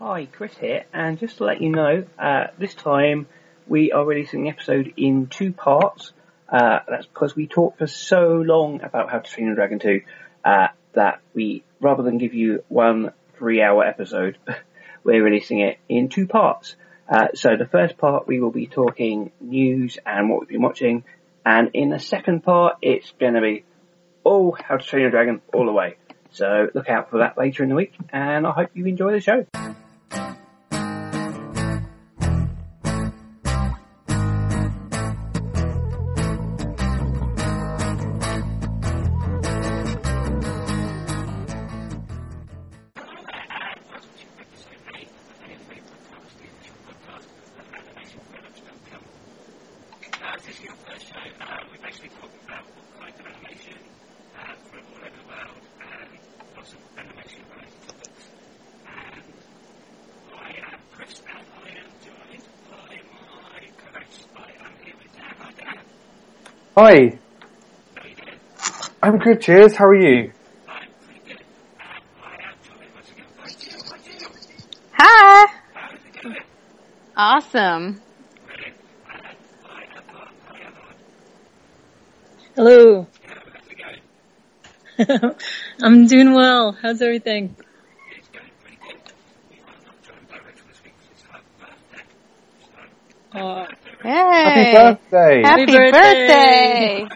Hi, Chris here, and just to let you know, this time we are releasing the episode in two parts. That's because we talked for so long about How to Train Your Dragon 2 that we, rather than give you one 3-hour episode, we're releasing it in two parts. So the first part we will be talking news and what we've been watching, and in the second part it's going to be all How to Train Your Dragon all the way. So look out for that later in the week, and I hope you enjoy the show. Hi, I'm good, cheers, how are you? Hi! Awesome. Hello. I'm doing well, how's everything? Hey. Happy birthday! Happy birthday!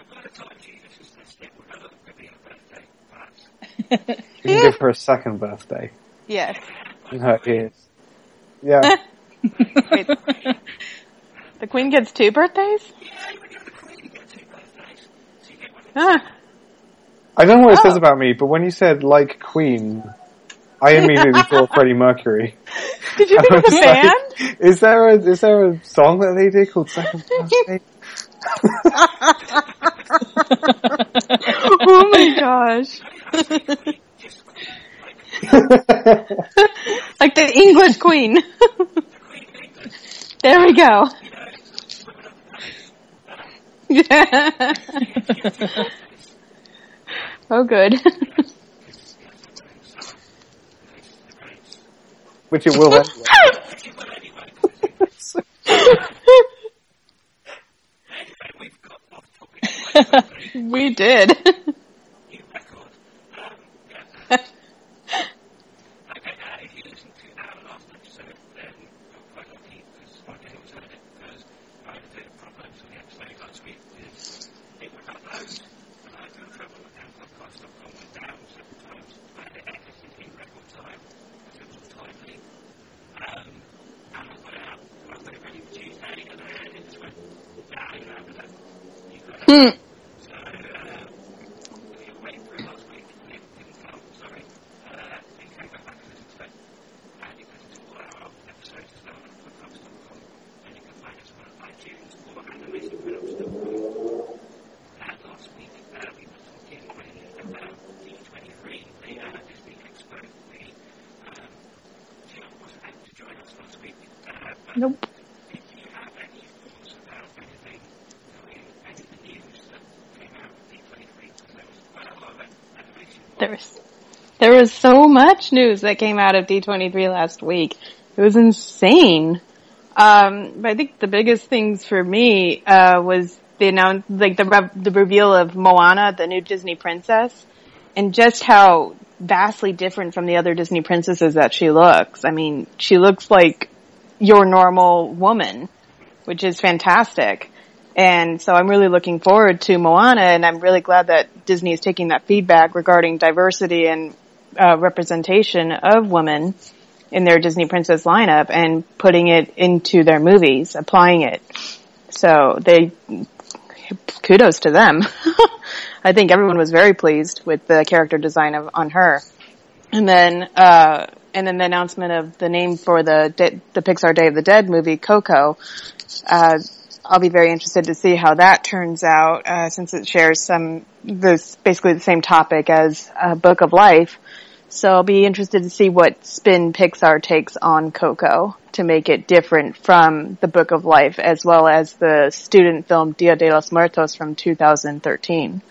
You can give her a second birthday. Yes. In her ears. Yeah. Wait. The Queen gets two birthdays? I don't know what it says about me, but when you said, like, Queen, I immediately thought Freddie Mercury. Did you think of the band? Is there a song that they did called Second Birthday? Oh my gosh. Like the English Queen. There we go. Yeah. Oh good. Which it will anyway. We did. Nope. There was so much news that came out of D23 last week. It was insane. But I think the biggest things for me was the reveal of Moana, the new Disney princess, and just how vastly different from the other Disney princesses that she looks. I mean, she looks like your normal woman, which is fantastic. And so I'm really looking forward to Moana, and I'm really glad that Disney is taking that feedback regarding diversity and representation of women in their Disney princess lineup and putting it into their movies, applying it. So kudos to them. I think everyone was very pleased with the character design on her. And then and then the announcement of the name for the Pixar Day of the Dead movie, Coco, I'll be very interested to see how that turns out, since it shares basically the same topic as Book of Life. So I'll be interested to see what spin Pixar takes on Coco to make it different from the Book of Life, as well as the student film Dia de los Muertos from 2013.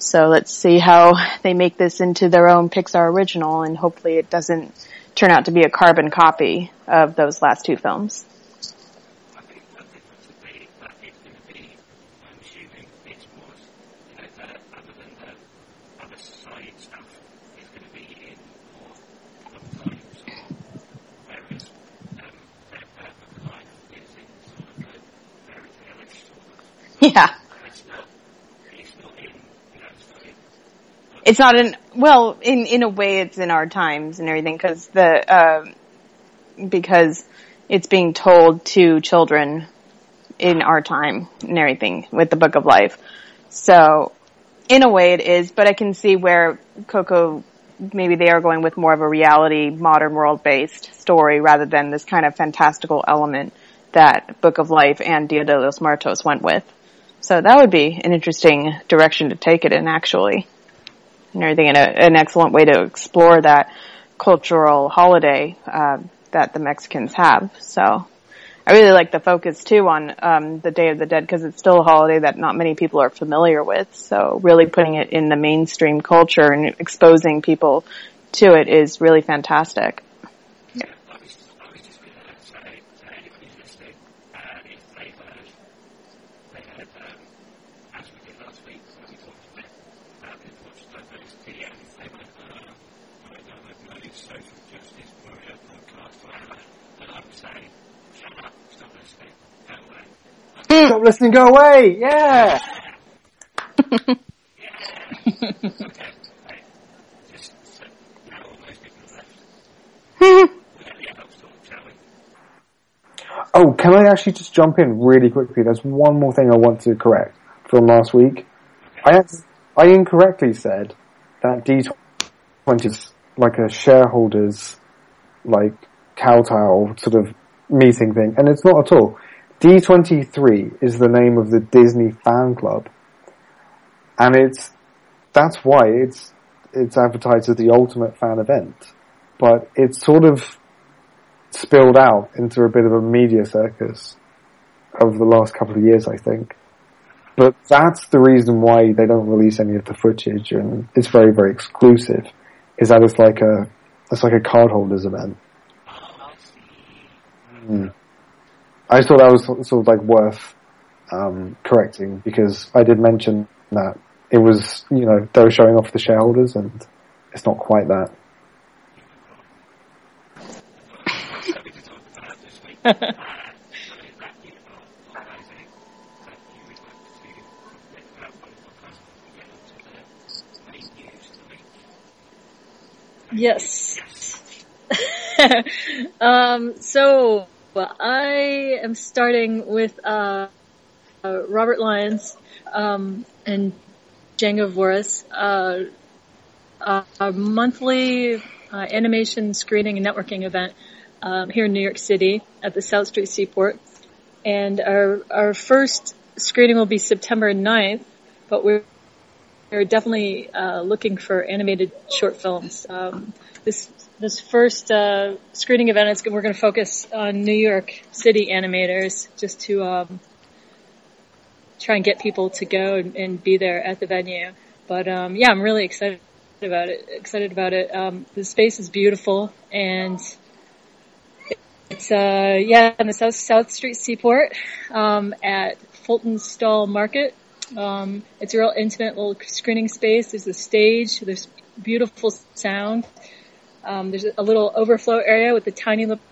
So let's see how they make this into their own Pixar original, and hopefully it doesn't turn out to be a carbon copy of those last two films. Yeah. It's not in a way it's in our times and everything, because it's being told to children in our time and everything with the Book of Life. So in a way it is, but I can see where Coco, maybe they are going with more of a reality, modern world-based story rather than this kind of fantastical element that Book of Life and Dia de los Muertos went with. So that would be an interesting direction to take it in, actually. And everything, and an excellent way to explore that cultural holiday that the Mexicans have. So I really like the focus too on the Day of the Dead, because it's still a holiday that not many people are familiar with. So really putting it in the mainstream culture and exposing people to it is really fantastic. Stop listening, go away! Yeah! Oh, can I actually just jump in really quickly? There's one more thing I want to correct from last week. I incorrectly said that D20 is like a shareholders, like, kowtow sort of meeting thing, and it's not at all. D23 is the name of the Disney fan club, and that's why it's advertised as the ultimate fan event, but it's sort of spilled out into a bit of a media circus over the last couple of years, I think. But that's the reason why they don't release any of the footage, and it's very, very exclusive, is that it's like a cardholders event. Mm. I thought that was sort of like worth correcting, because I did mention that it was, they were showing off the shareholders, and it's not quite that. Yes. Well, I am starting with Robert Lyons and Django Voris, a monthly animation screening and networking event here in New York City at the South Street Seaport. And our first screening will be September 9th, but we're definitely looking for animated short films. This first screening event, we're going to focus on New York City animators, just to try and get people to go and be there at the venue. But I'm really excited about it. The space is beautiful, and it's in the South Street Seaport at Fulton Stall Market. It's a real intimate little screening space. There's a stage. There's beautiful sound. There's a little overflow area with a tiny little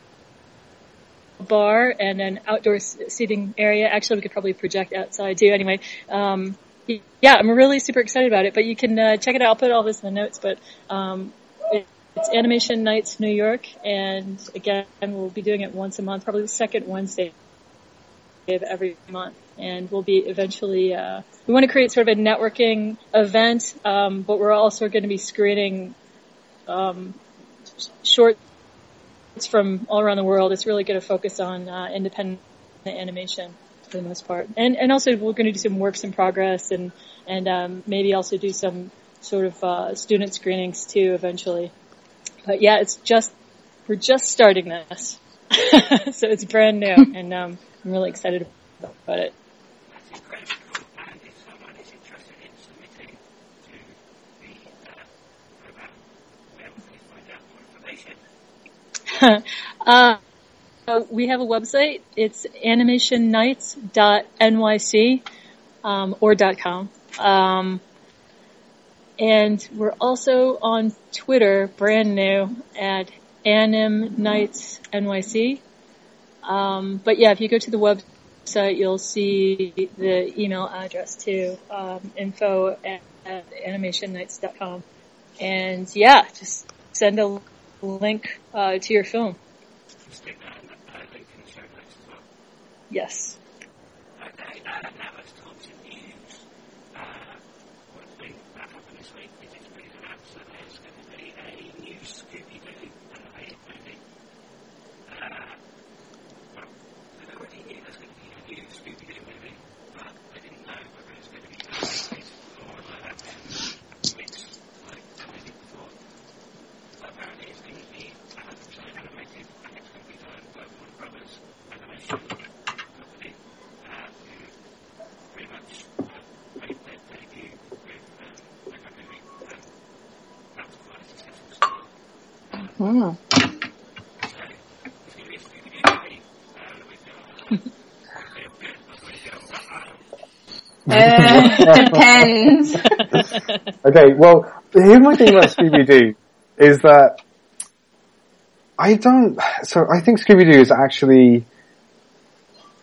bar and an outdoor seating area. Actually, we could probably project outside too. Anyway, I'm really super excited about it. But you can check it out. I'll put all this in the notes. But it's Animation Nights New York, and again, we'll be doing it once a month, probably the second Wednesday of every month. And we'll be eventually, we want to create sort of a networking event, but we're also going to be screening short it's from all around the world. It's really going to focus on independent animation for the most part. And also we're going to do some works in progress and maybe also do some sort of student screenings too eventually. But yeah, we're just starting this. So it's brand new, and I'm really excited about it. We have a website. It's animationnights.nyc or .com. And we're also on Twitter, brand new, at AnimNightsNYC. But yeah, if you go to the website, you'll see the email address too, info at animationnights.com. And yeah, just send a link to your film. Yes. Okay, that was Thompson News. One thing that happened this week is it's been announced that there's going to be a new Scooby-Doo animated movie. Well, I already knew there's going to be a new Scooby-Doo movie, but I didn't know whether it's going to be animated or live action, which, like I did before, apparently it's going to be 100% animated, and it's going to be done by Warner Brothers Animation. Oh. Depends. Okay, well, here's my thing about Scooby-Doo is that I think Scooby-Doo is actually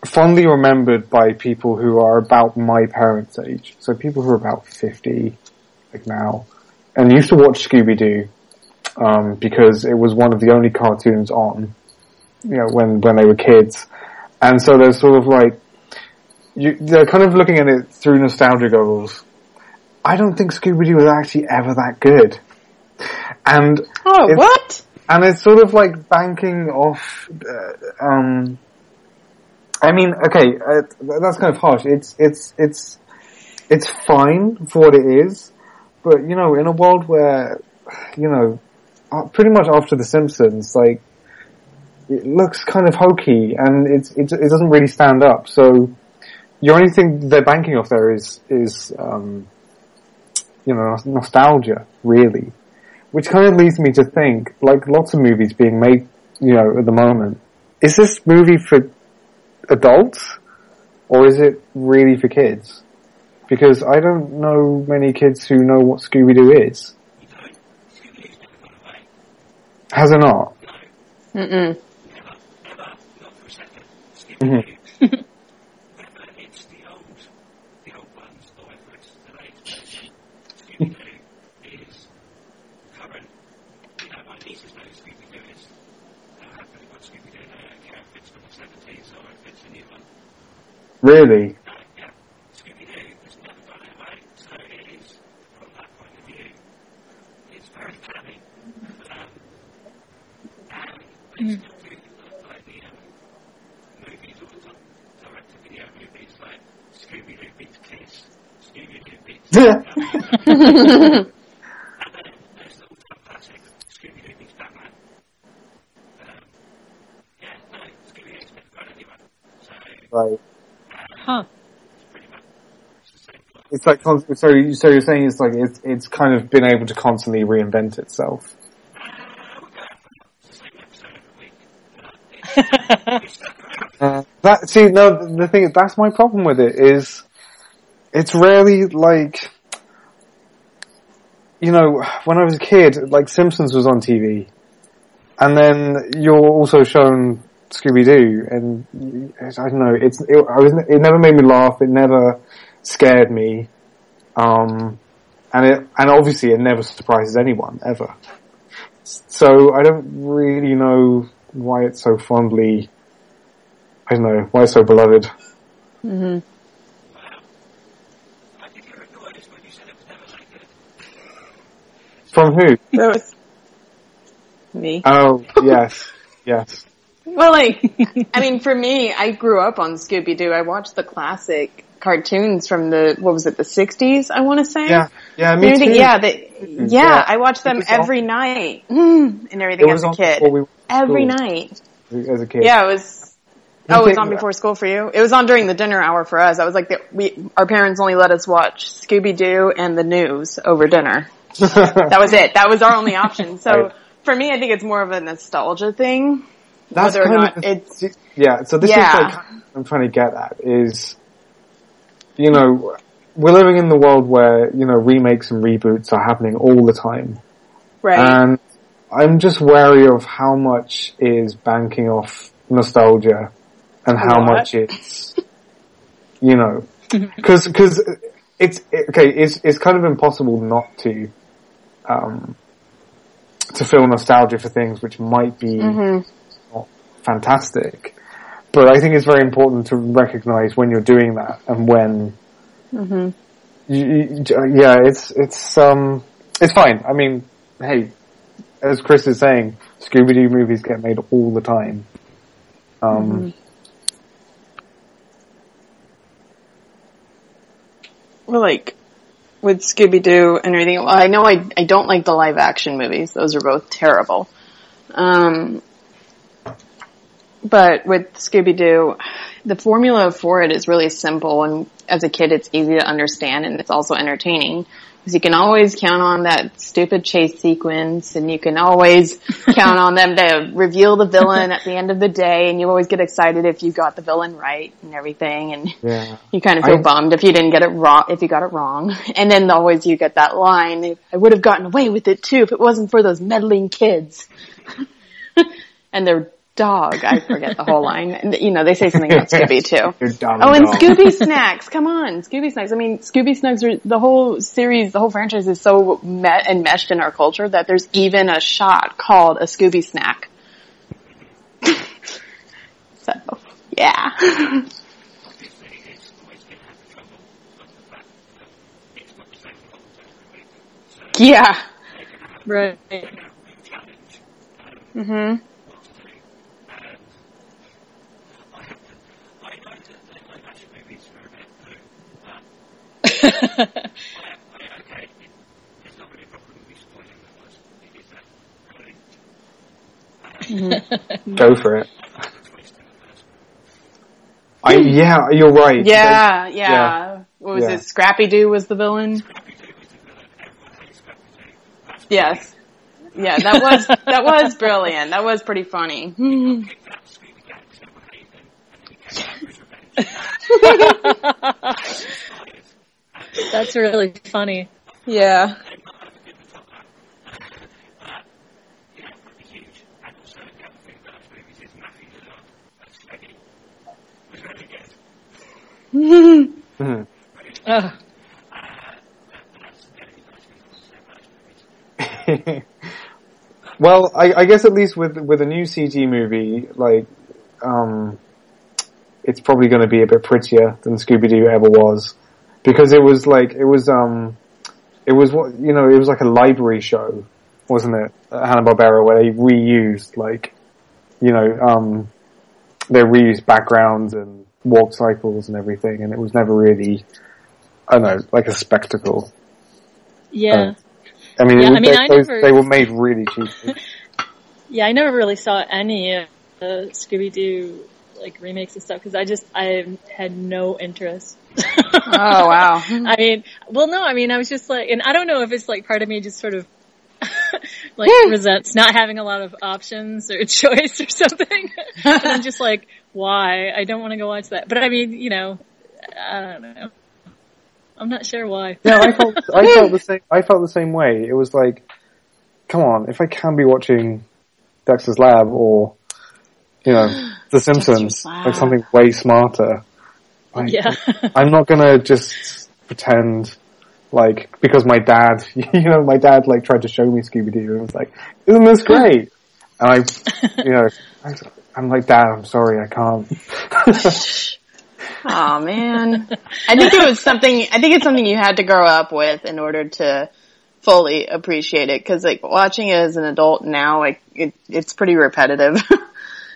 fondly remembered by people who are about my parents' age. So people who are about 50, like now, and used to watch Scooby-Doo. Because it was one of the only cartoons on, you know, when they were kids. And so they're sort of like, they're kind of looking at it through nostalgia goggles. I don't think Scooby-Doo was actually ever that good. And... Oh, what? And it's sort of like banking off, that's kind of harsh. It's fine for what it is, but, you know, in a world where, you know, pretty much after The Simpsons, like, it looks kind of hokey, and it doesn't really stand up. So the only thing they're banking off there is nostalgia, really. Which kind of leads me to think, like lots of movies being made, you know, at the moment, is this movie for adults? Or is it really for kids? Because I don't know many kids who know what Scooby-Doo is. Has it not? No. Mm-mm. Never, not for a second. Scooby-Doo. Whether it's the old ones, or whether it's the latest version, Scooby-Doo is current. You know, my nieces know Scooby-Doo is. They're happy about Scooby-Doo. They don't care if it's from the '70s or if it's a new one. Really? Yeah. Scooby-Doo has never gone away, so it is, from that point of view, it's very funny. Mm. Like the movies all the time, direct-to-video movies like Scooby-Doo Beats Kiss, Scooby-Doo Beats... And then there's the all-time classic, Scooby-Doo Beats Batman. Scooby-Doo's never got anyone, so... Right. It's pretty much the same thing. It's like, so you're saying it's like, it's kind of been able to constantly reinvent itself. The thing is, that's my problem with it, is it's rarely like, you know, when I was a kid, like Simpsons was on TV, and then you're also shown Scooby-Doo, and I don't know, it never made me laugh, it never scared me, and obviously it never surprises anyone, ever. So I don't really know why it's so fondly, I don't know, why it's so beloved. Mm-hmm. Wow. I think you're annoyed when you said it was never that good. From who? That was me. Oh, yes. Yes. Well, like, I mean, for me, I grew up on Scooby-Doo. I watched the classic cartoons from the, what was it, the 60s, I want to say? Yeah, yeah, me too. Yeah, I watched them every night and everything as a kid. Every night. As a kid. Yeah, it was, it was on before school for you? It was on during the dinner hour for us. I was like, our parents only let us watch Scooby-Doo and the news over dinner. That was it. That was our only option. So for me, I think it's more of a nostalgia thing. That's whether or not it's... Yeah, so this is like, I'm trying to get at is, you know, we're living in the world where, you know, remakes and reboots are happening all the time. Right. And I'm just wary of how much is banking off nostalgia and how much it's, you know, because it's kind of impossible not to, to feel nostalgia for things which might be not fantastic. But I think it's very important to recognize when you're doing that and when, it's fine. I mean, hey, as Chris is saying, Scooby-Doo movies get made all the time. Well, like, with Scooby-Doo and everything, well, I know I don't like the live action movies. Those are both terrible. But with Scooby-Doo, the formula for it is really simple, and as a kid it's easy to understand, and it's also entertaining. Because you can always count on that stupid chase sequence, and you can always count on them to reveal the villain at the end of the day, and you always get excited if you got the villain right and everything, and you kind of feel bummed if you didn't get it wrong, if you got it wrong. And then always you get that line, I would have gotten away with it too if it wasn't for those meddling kids. And they're dog. I forget the whole line. And, you know, they say something about Scooby too. And Scooby Snacks. Come on, Scooby Snacks. I mean, Scooby Snacks are the whole series, the whole franchise is so enmeshed in our culture that there's even a shot called a Scooby Snack. So, yeah. Yeah. Right. Mm-hmm. Go for it. Yeah, you're right. Yeah. What was it? Scrappy-Doo was the villain? Yes. Yeah, that was brilliant. That was pretty funny. That's really funny. Yeah. Well, I guess at least with a new CG movie, like, it's probably going to be a bit prettier than Scooby-Doo ever was. Because it was like a library show, wasn't it? Hanna-Barbera, where they reused, like, you know, they reused backgrounds and warp cycles and everything, and it was never really, I don't know, like a spectacle. Yeah. They were made really cheaply. Yeah, I never really saw any of the Scooby-Doo, like, remakes and stuff, because I had no interest. Oh, wow. I was just like, and I don't know if it's like part of me just sort of like resents not having a lot of options or choice or something. And I'm just like, why? I don't want to go watch that. But I mean, you know, I don't know. I'm not sure why. No, I felt the same way. It was like, come on, if I can be watching Dexter's Lab or, you know, The Simpsons, like something way smarter. I'm not gonna just pretend like, because my dad like tried to show me Scooby-Doo and was like, isn't this great? And I'm like, Dad, I'm sorry, I can't. Oh man. I think it's something you had to grow up with in order to fully appreciate it, cause like watching it as an adult now, like, it's pretty repetitive.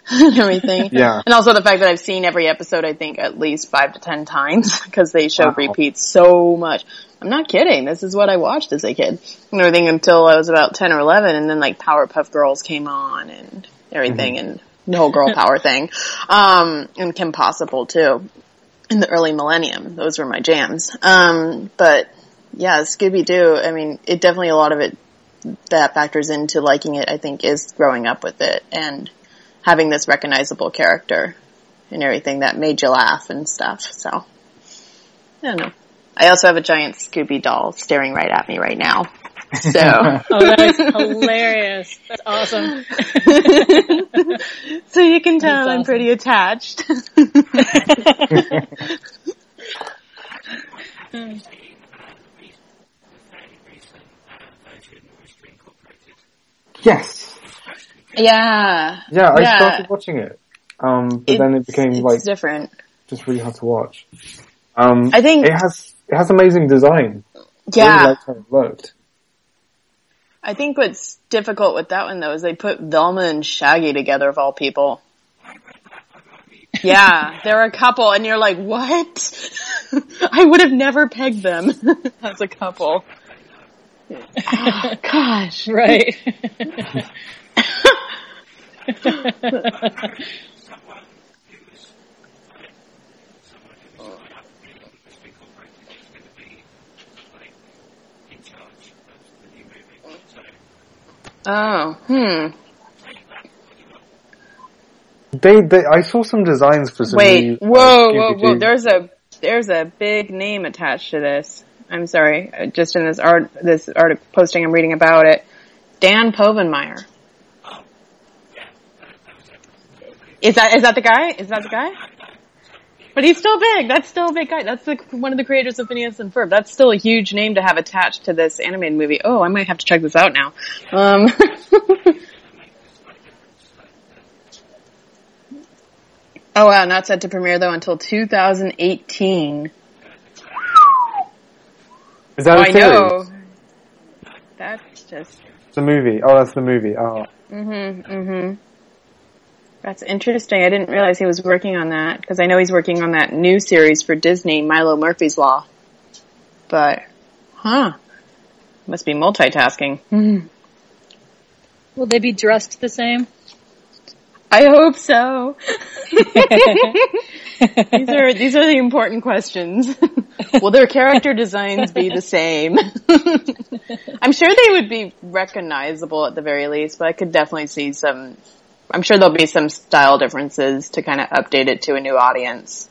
and everything. Yeah. And also the fact that I've seen every episode, I think, at least 5 to 10 times because they show repeats so much. I'm not kidding. This is what I watched as a kid and everything until I was about 10 or 11. And then like Powerpuff Girls came on and everything and the whole girl power thing. And Kim Possible too in the early millennium. Those were my jams. But yeah, Scooby-Doo, I mean, it definitely a lot of it that factors into liking it, I think, is growing up with it and having this recognizable character and everything that made you laugh and stuff. So, I don't know. I also have a giant Scooby doll staring right at me right now. So. Oh, that is hilarious. That's awesome. So you can tell I'm pretty attached. Yes. Yeah. Yeah, I started watching it. But then it became like different. Just really hard to watch. I think it has amazing design. Yeah. I really liked how it looked. I think what's difficult with that one though is they put Velma and Shaggy together of all people. Yeah, they're a couple and you're like, what? I would have never pegged them as a couple. Oh, gosh. Right. They I saw some designs for some. Wait, whoa. There's a big name attached to this. I'm sorry, just in this article posting I'm reading about it. Dan Povenmire. Oh, yeah. Is that the guy? Is that the guy? But he's still big. That's still a big guy. That's one of the creators of Phineas and Ferb. That's still a huge name to have attached to this animated movie. Oh, I might have to check this out now. Oh wow, not set to premiere though until 2018. Is that a series? I know. That's just... It's a movie. Oh, that's the movie. Oh. Mm-hmm. That's interesting. I didn't realize he was working on that, because I know he's working on that new series for Disney, Milo Murphy's Law. But, must be multitasking. Mm. Will they be dressed the same? I hope so. These are the important questions. Will their character designs be the same? I'm sure they would be recognizable at the very least, but I could definitely see some, I'm sure there'll be some style differences to kind of update it to a new audience.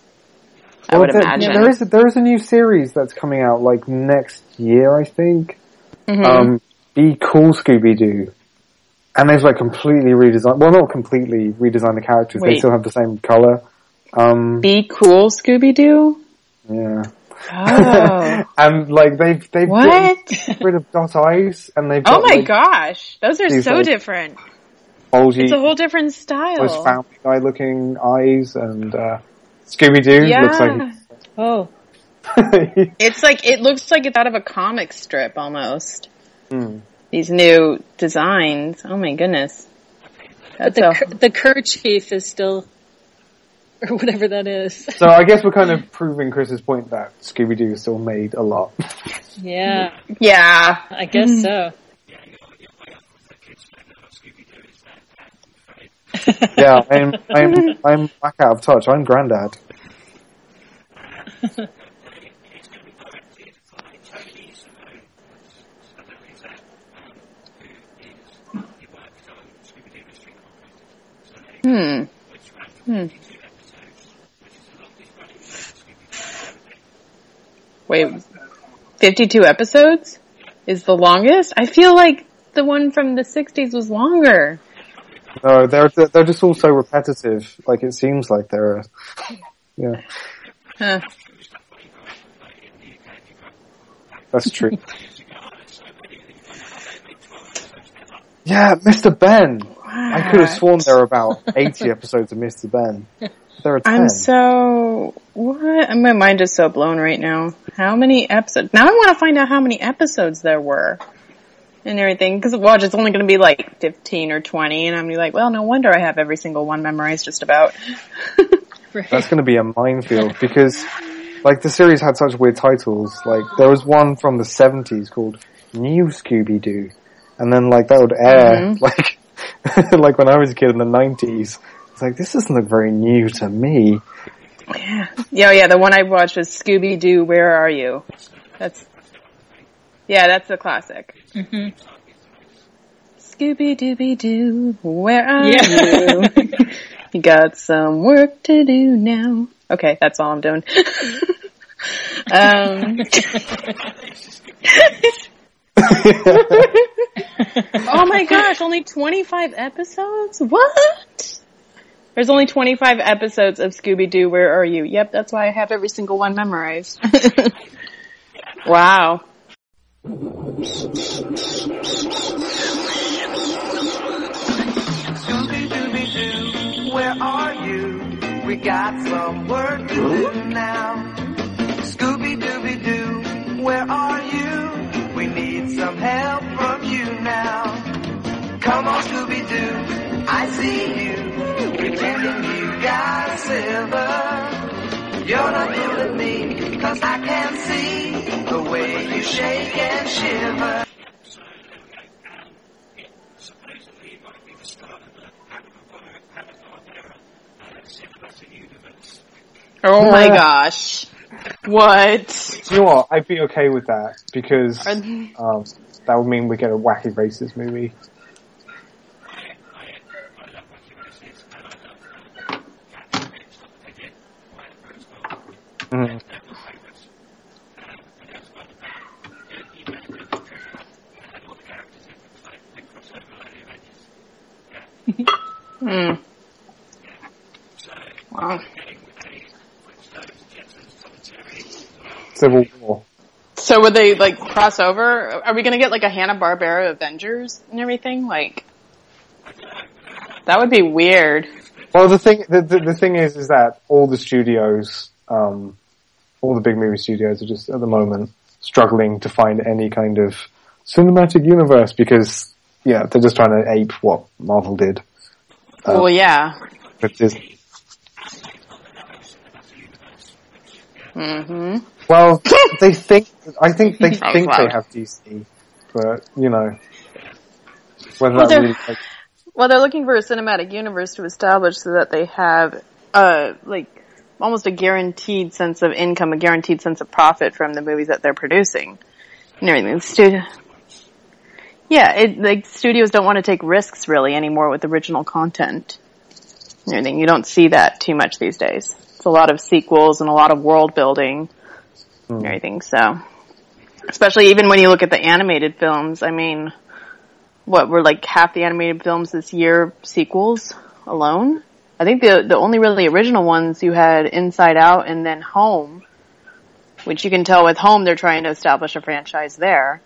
I would imagine. Yeah, there is a new series that's coming out like next year, I think. Mm-hmm. Be Cool Scooby-Doo. And they've like completely redesigned, well not completely redesigned the characters, Wait. They still have the same color. Be Cool Scooby-Doo? Yeah. Oh. And like they've gotten rid of dot eyes and they've got, oh my like, gosh, those are so like, different. Bulgy, it's a whole different style. Those Family Guy looking eyes and Scooby-Doo looks like. Oh. It's like, it looks like it's out of a comic strip almost. Mm. These new designs. Oh my goodness. That's but the kerchief is still, or whatever that is. So I guess we're kind of proving Chris's point that Scooby-Doo is still made a lot. Yeah. Yeah. I guess so. Yeah, I'm back out of touch. I'm Grandad. Wait, 52 episodes is the longest? I feel like the one from the 60s was longer. No, they're just all so repetitive. Like, it seems like they're... Yeah. Huh. That's true. Yeah, Mr. Ben! Wow. I could have sworn there were about 80 episodes of Mr. Ben. There are 10. What? My mind is so blown right now. How many episodes? Now I want to find out how many episodes there were. and everything, because watch, it's only going to be like 15 or 20, and I'm like, well, no wonder I have every single one memorized just about. Right. That's going to be a minefield, because like the series had such weird titles. Like there was one from the 70s called New Scooby-Doo, and then like that would air like when I was a kid in the 90s. It's like, this doesn't look very new to me. Yeah, the one I watched was Scooby-Doo, Where Are You? That's the classic. Mm-hmm. Scooby-Dooby-Doo, where are you? You got some work to do now. Okay, that's all I'm doing. Oh my gosh, only 25 episodes? What? There's only 25 episodes of Scooby-Doo, Where Are You? Yep, that's why I have every single one memorized. Wow. Scooby-Dooby-Doo, where are you? We got some work to do now. Scooby-Dooby-Doo, where are you? We need some help from you now. Come on, Scooby-Doo, I see you. Pretending you got silver. You're not fooling me, 'cause I can see the way you shake and shiver. Oh my gosh. What? You know what? I'd be okay with that, because that would mean we get a wacky racist movie. Mm. Mm. Wow. Civil War. So would they like cross over? Are we gonna get like a Hanna-Barbera Avengers and everything? Like, that would be weird. Well, the thing is that all the studios, all the big movie studios are just at the moment struggling to find any kind of cinematic universe, because they're just trying to ape what Marvel did. Well, yeah. With Disney. Mm-hmm. Well, I think they have DC, but you know, whether that really. Well, they're looking for a cinematic universe to establish so that they have almost a guaranteed sense of income, a guaranteed sense of profit from the movies that they're producing and everything. Studios don't want to take risks really anymore with original content and everything. You don't see that too much these days. It's a lot of sequels and a lot of world building and everything. So, especially even when you look at the animated films, I mean, what were like half the animated films this year sequels alone? I think the only really original ones you had Inside Out and then Home, which you can tell with Home they're trying to establish a franchise there.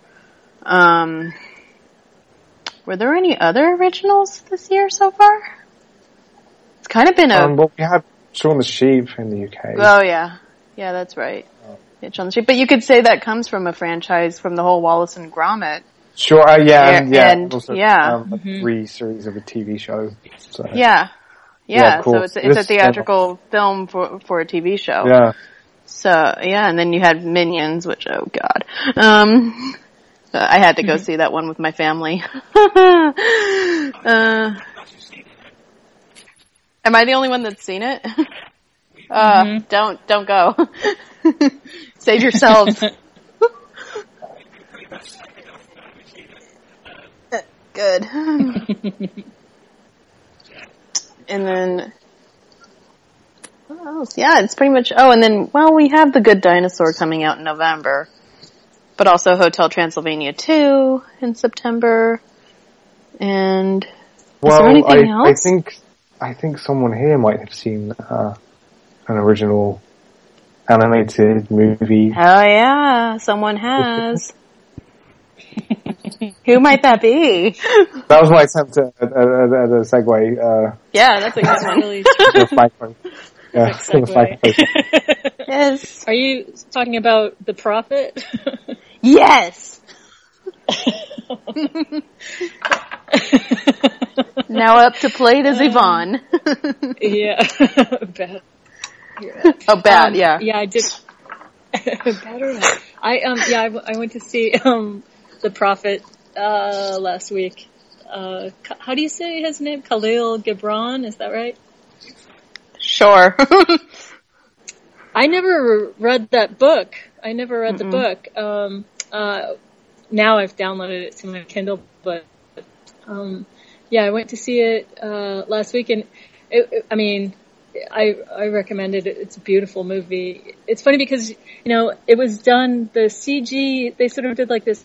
Were there any other originals this year so far? It's kind of been a... well, we had Shaun the Sheep in the UK. Oh, yeah. Yeah, that's right. Yeah, Shaun the Sheep. But you could say that comes from a franchise from the whole Wallace and Gromit. Sure, a re-series of a TV show. So. Yeah, so it's a theatrical film for a TV show. Yeah. So, and then you had Minions, which, oh god. I had to go see that one with my family. Am I the only one that's seen it? Don't go. Save yourselves. Good. And then, what else? Yeah, it's pretty much, we have The Good Dinosaur coming out in November, but also Hotel Transylvania 2 in September, and is there anything else? I think someone here might have seen an original animated movie. Oh yeah, someone has. Who might that be? That was my attempt at a segue. Yeah, that's a good one. Really. Segue. Yes. Are you talking about The Prophet? Yes. Now up to plate is Yvonne. Yeah. Bad. Oh, bad, yeah. Yeah, I did. Better. I went to see The Prophet last week. How do you say his name? Khalil Gibran, is that right? Sure. I never read that book. I never read the book. Now I've downloaded it to my Kindle, but yeah, I went to see it last week, and I recommended it. It's a beautiful movie. It's funny because, you know, it was done, the CG, they sort of did like this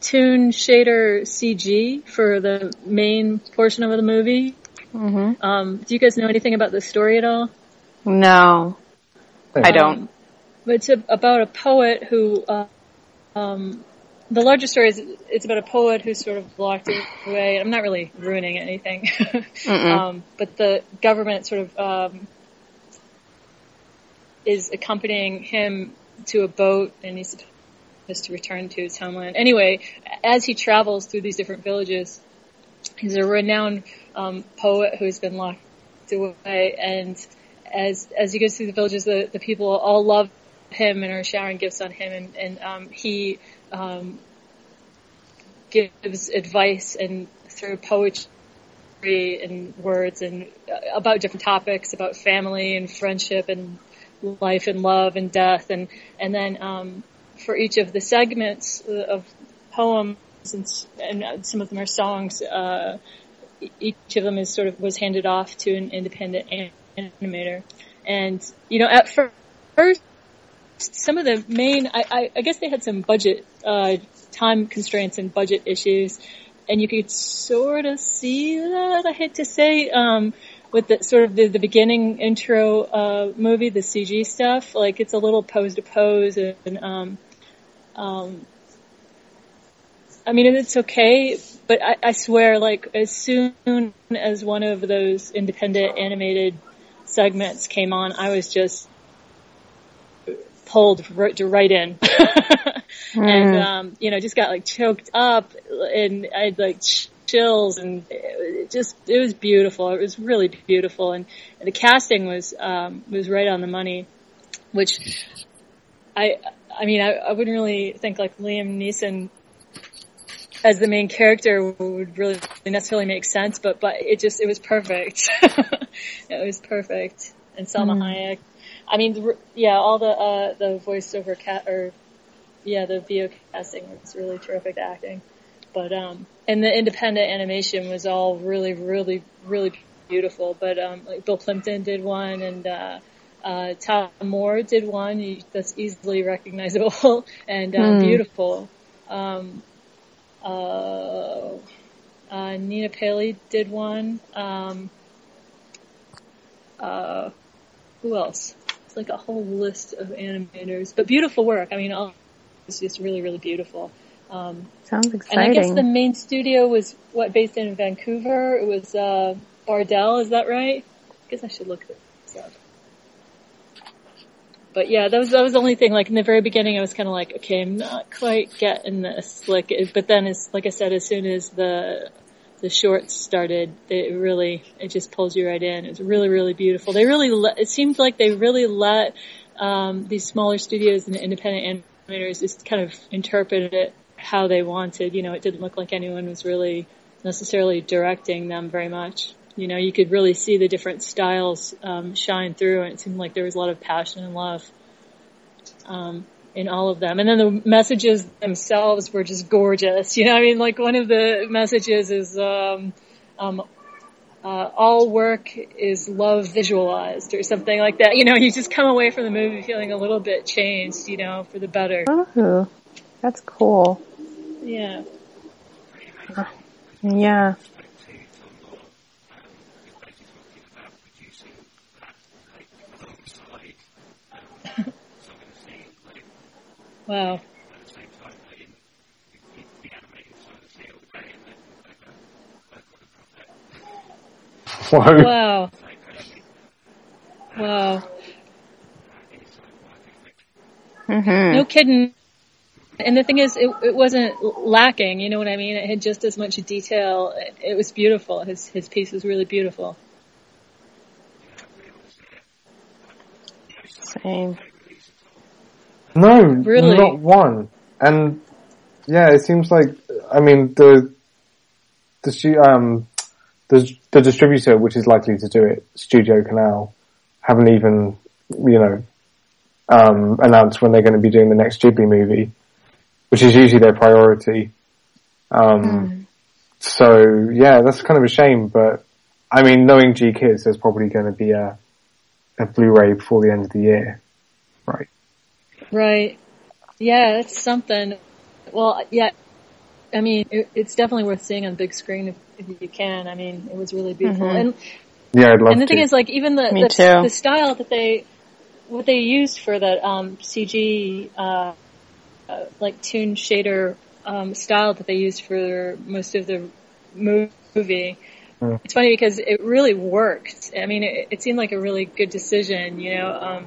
toon shader CG for the main portion of the movie. Mm-hmm. Do you guys know anything about the story at all? No, I don't. It's about a poet who, the larger story is it's about a poet who's sort of locked away. I'm not really ruining anything. But the government sort of is accompanying him to a boat, and he's supposed to return to his homeland. Anyway, as he travels through these different villages, he's a renowned poet who's been locked away, and as he goes through the villages, the people all love him and are showering gifts on him, and he gives advice and through poetry and words and about different topics, about family and friendship and life and love and death, and then for each of the segments of poems and some of them are songs, each of them is sort of was handed off to an independent animator. And you know, at first some of the main, I guess they had some budget, time constraints and budget issues, and you could sort of see that, I hate to say, with the sort of the beginning intro, movie, the CG stuff, like it's a little pose to pose, and, I mean, it's okay, but I swear, like, as soon as one of those independent animated segments came on, I was just pulled right in. And, you know, just got like choked up, and I had like chills, and it was beautiful. It was really beautiful. And the casting was right on the money, which I wouldn't really think like Liam Neeson as the main character would really necessarily make sense, but it was perfect. It was perfect. And Salma Hayek. I mean, yeah, all the voiceover the VO casting was really terrific acting. But, and the independent animation was all really, really, really beautiful. But, like Bill Plimpton did one, and, Tom Moore did one that's easily recognizable and, beautiful. Nina Paley did one. Who else? It's like a whole list of animators, but beautiful work. I mean, it's just really, really beautiful. Sounds exciting. And I guess the main studio was based in Vancouver. It was Bardell, is that right? I guess I should look this up. But yeah, that was the only thing. Like in the very beginning, I was kind of like, okay, I'm not quite getting this. Like, but then, like I said, as soon as the shorts started, it just pulls you right in. It was really, really beautiful. It seemed like they really let these smaller studios and the independent animators just kind of interpret it how they wanted. You know, it didn't look like anyone was really necessarily directing them very much. You know, you could really see the different styles shine through, and it seemed like there was a lot of passion and love in all of them. And then the messages themselves were just gorgeous. You know, I mean, like one of the messages is all work is love visualized or something like that. You know, you just come away from the movie feeling a little bit changed, you know, for the better. Oh, that's cool. Yeah. Yeah. Wow. Wow. Wow. No kidding. And the thing is, it wasn't lacking, you know what I mean? It had just as much detail. It was beautiful. His piece was really beautiful. Same. No, really? Not one. And yeah, it seems like, I mean, the distributor, which is likely to do it, Studio Canal, haven't even, you know, announced when they're going to be doing the next Ghibli movie, which is usually their priority. So yeah, that's kind of a shame, but I mean, knowing G Kids, there's probably going to be a Blu-ray before the end of the year. Right. Right. Yeah, that's something. Well, yeah, I mean, it's definitely worth seeing on big screen if you can. I mean, it was really beautiful. Mm-hmm. And yeah, I'd love to. And the thing is, like, even the style that what they used for that CG, like Toon Shader style that they used for most of the movie. Mm. It's funny because it really worked. I mean, it seemed like a really good decision, you know,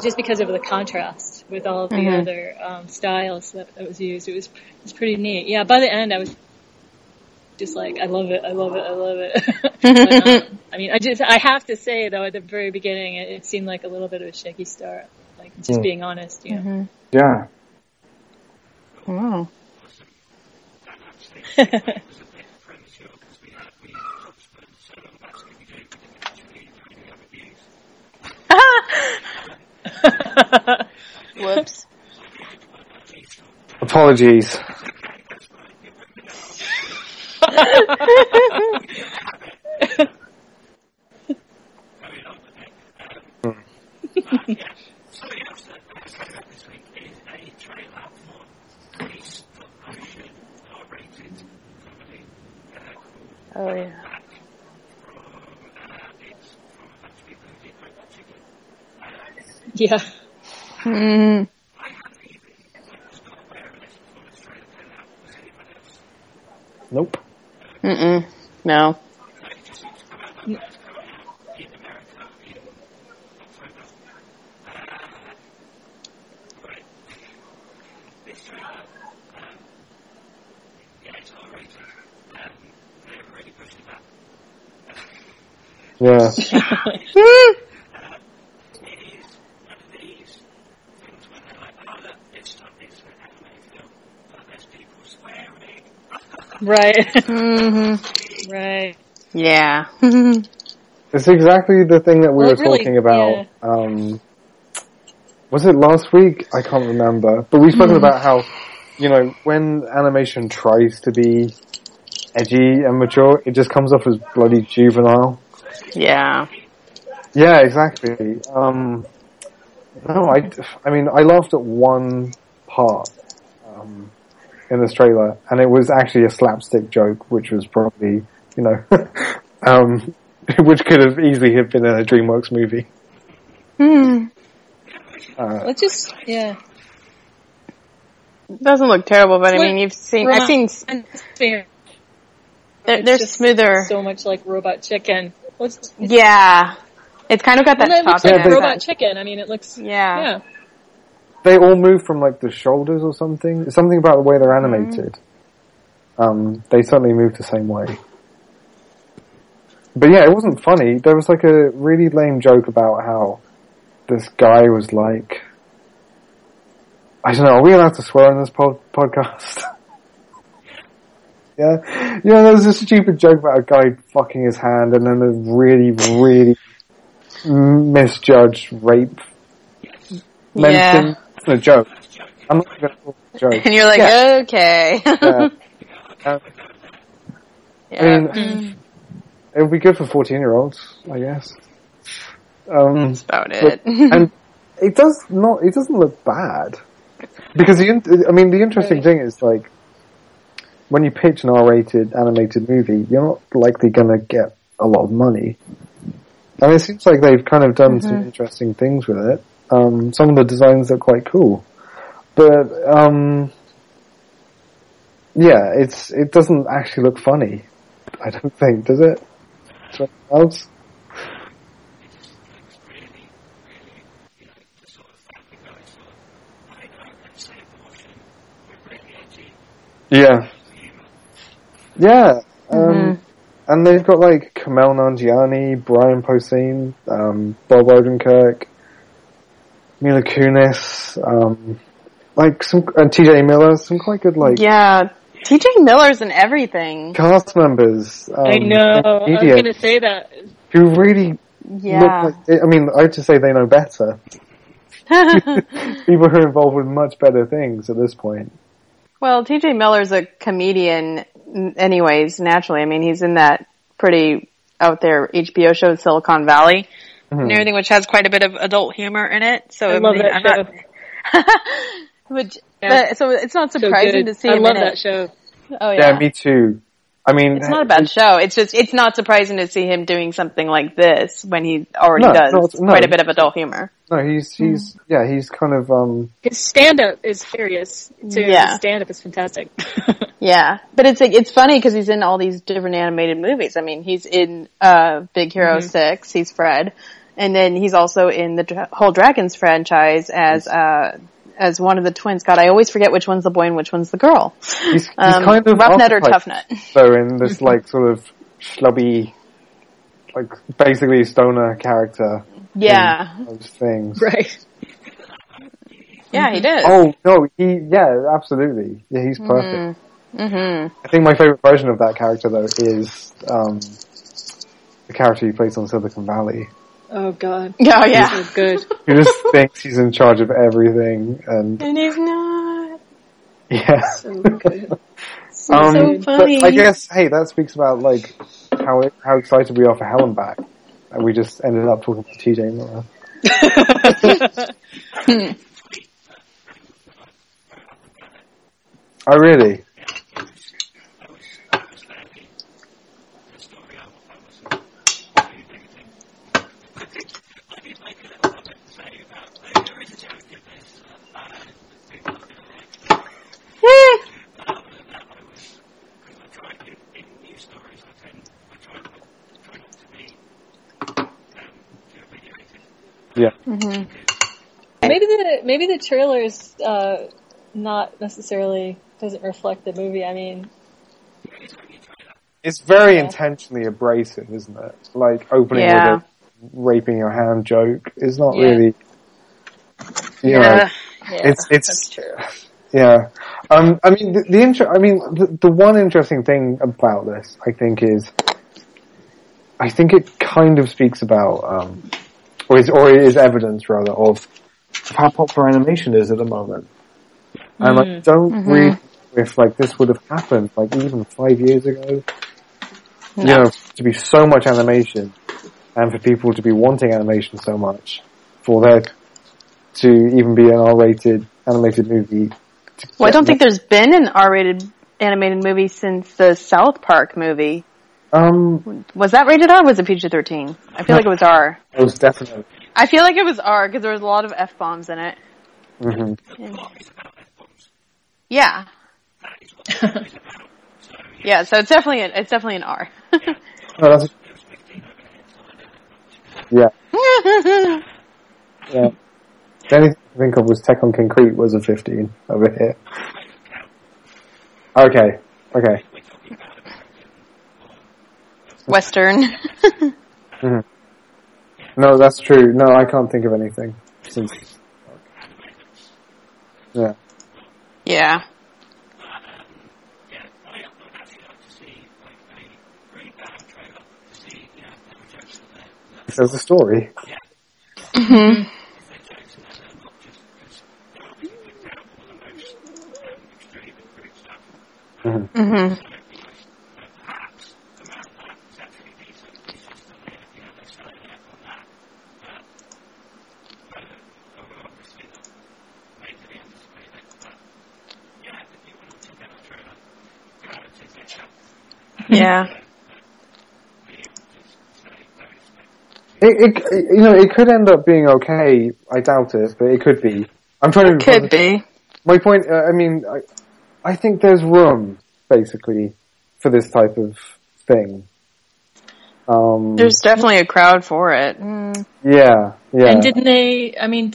just because of the contrast with all of the other styles that was used. It was pretty neat. Yeah, by the end I was just like, I love it. But, I mean, I have to say though, at the very beginning it seemed like a little bit of a shaky start. Like, just being honest, you know. Yeah. Wow. Whoops. Apologies. Oh, yeah. Yeah. Mm. Nope. Mm-mm. No. Yeah. Right. Mm-hmm. Right. Yeah. It's exactly the thing that we were talking about. Yeah. Was it last week? I can't remember. But we've spoken about how, you know, when animation tries to be edgy and mature, it just comes off as bloody juvenile. Yeah. Yeah, exactly. I mean, I laughed at one part in this trailer, and it was actually a slapstick joke, which was probably, you know, which could have easily have been in a DreamWorks movie. Hmm. It doesn't look terrible, but I mean, they're smoother. So much like Robot Chicken. Yeah. It's kind of got that choppiness. It looks like Robot Chicken. I mean, it looks... Yeah. They all move from, like, the shoulders or something. It's something about the way they're animated. They certainly move the same way. But, yeah, it wasn't funny. There was, like, a really lame joke about how this guy was like... I don't know, are we allowed to swear on this podcast? Yeah, you know, there was a stupid joke about a guy fucking his hand and then a really, really misjudged rape. Yeah. It's a joke. I'm not going to call it a joke. And you're like, okay. Yeah. I mean, it would be good for 14-year-olds, I guess. That's about it. And it doesn't look bad. Because, the interesting thing is, like, when you pitch an R-rated animated movie, you're not likely going to get a lot of money. And it seems like they've kind of done some interesting things with it. Some of the designs are quite cool. But, it doesn't actually look funny, I don't think, does it? Something else? Yeah. Yeah. And they've got, like, Kumail Nanjiani, Brian Posehn, Bob Odenkirk, Mila Kunis, and TJ Miller, some quite good, like... Yeah, TJ Miller's in everything. Cast members. I know, I was going to say that. Who really... Yeah. Look like, I mean, I have to say they know better. People who are involved with much better things at this point. Well, TJ Miller's a comedian anyways, naturally. I mean, he's in that pretty out there HBO show, Silicon Valley, and everything, which has quite a bit of adult humor in it. So I love that show. So it's not surprising to see him in it. I love that show. Oh yeah. Yeah, me too. I mean, it's not a bad show. It's just, it's not surprising to see him doing something like this when he already does quite a bit of adult humor. No, he's kind of, his stand-up is furious, too. Yeah. His stand-up is fantastic. Yeah. But it's like, it's funny because he's in all these different animated movies. I mean, he's in, Big Hero 6, he's Fred. And then he's also in the whole Dragons franchise as one of the twins. God, I always forget which one's the boy and which one's the girl. He's kind of roughnut or toughnut. So in this like sort of schlubby, like basically stoner character. Yeah. Things. Right. Yeah, he did. Oh no, absolutely. Yeah, he's perfect. Mm-hmm. I think my favorite version of that character though is the character he plays on Silicon Valley. Oh god! Oh yeah, he's so good. He just thinks he's in charge of everything, and he's not. Yeah, so good. So funny. But I guess that speaks about like how excited we are for Helen back, and we just ended up talking to TJ Miller. Oh really? Yeah. Mm-hmm. Maybe the trailer is not necessarily doesn't reflect the movie. I mean, it's very intentionally abrasive, isn't it? Like opening with a raping your hand joke is not really. You know, it's that's true. Yeah. I mean the one interesting thing about this, I think, is I think it kind of speaks about. Or is evidence, rather, of how popular animation is at the moment. And I don't really know if, like, this would have happened, like, even 5 years ago. No. You know, to be so much animation, and for people to be wanting animation so much, for there to even be an R-rated animated movie. Well, I don't think there's been an R-rated animated movie since the South Park movie. Was that rated R or was it PG-13? I feel like it was R. It was definitely. I feel like it was R because there was a lot of F-bombs in it. Mm-hmm. Yeah. Yeah, so it's definitely an R. Oh, that's... Yeah. Yeah. The only thing I think of was Tech on Concrete was a 15 over here. Okay. Western. Mm-hmm. No, that's true. No, I can't think of anything. Yeah. Yeah. There's a story. Mm-hmm. Mm-hmm. Mm-hmm. Yeah. It could end up being okay. I doubt it, but it could be. I'm trying to. Could be. My point. I mean, I think there's room basically for this type of thing. There's definitely a crowd for it. Mm. Yeah. Yeah. And didn't they? I mean,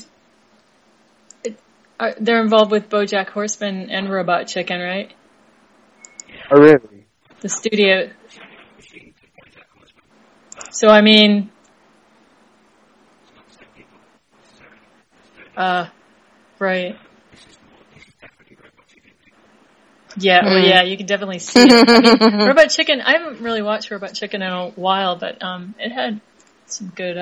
they're involved with BoJack Horseman and Robot Chicken, right? Oh, really? The studio. So, I mean... right. Yeah, well, yeah, you can definitely see it. I mean, Robot Chicken, I haven't really watched Robot Chicken in a while, but it had some good...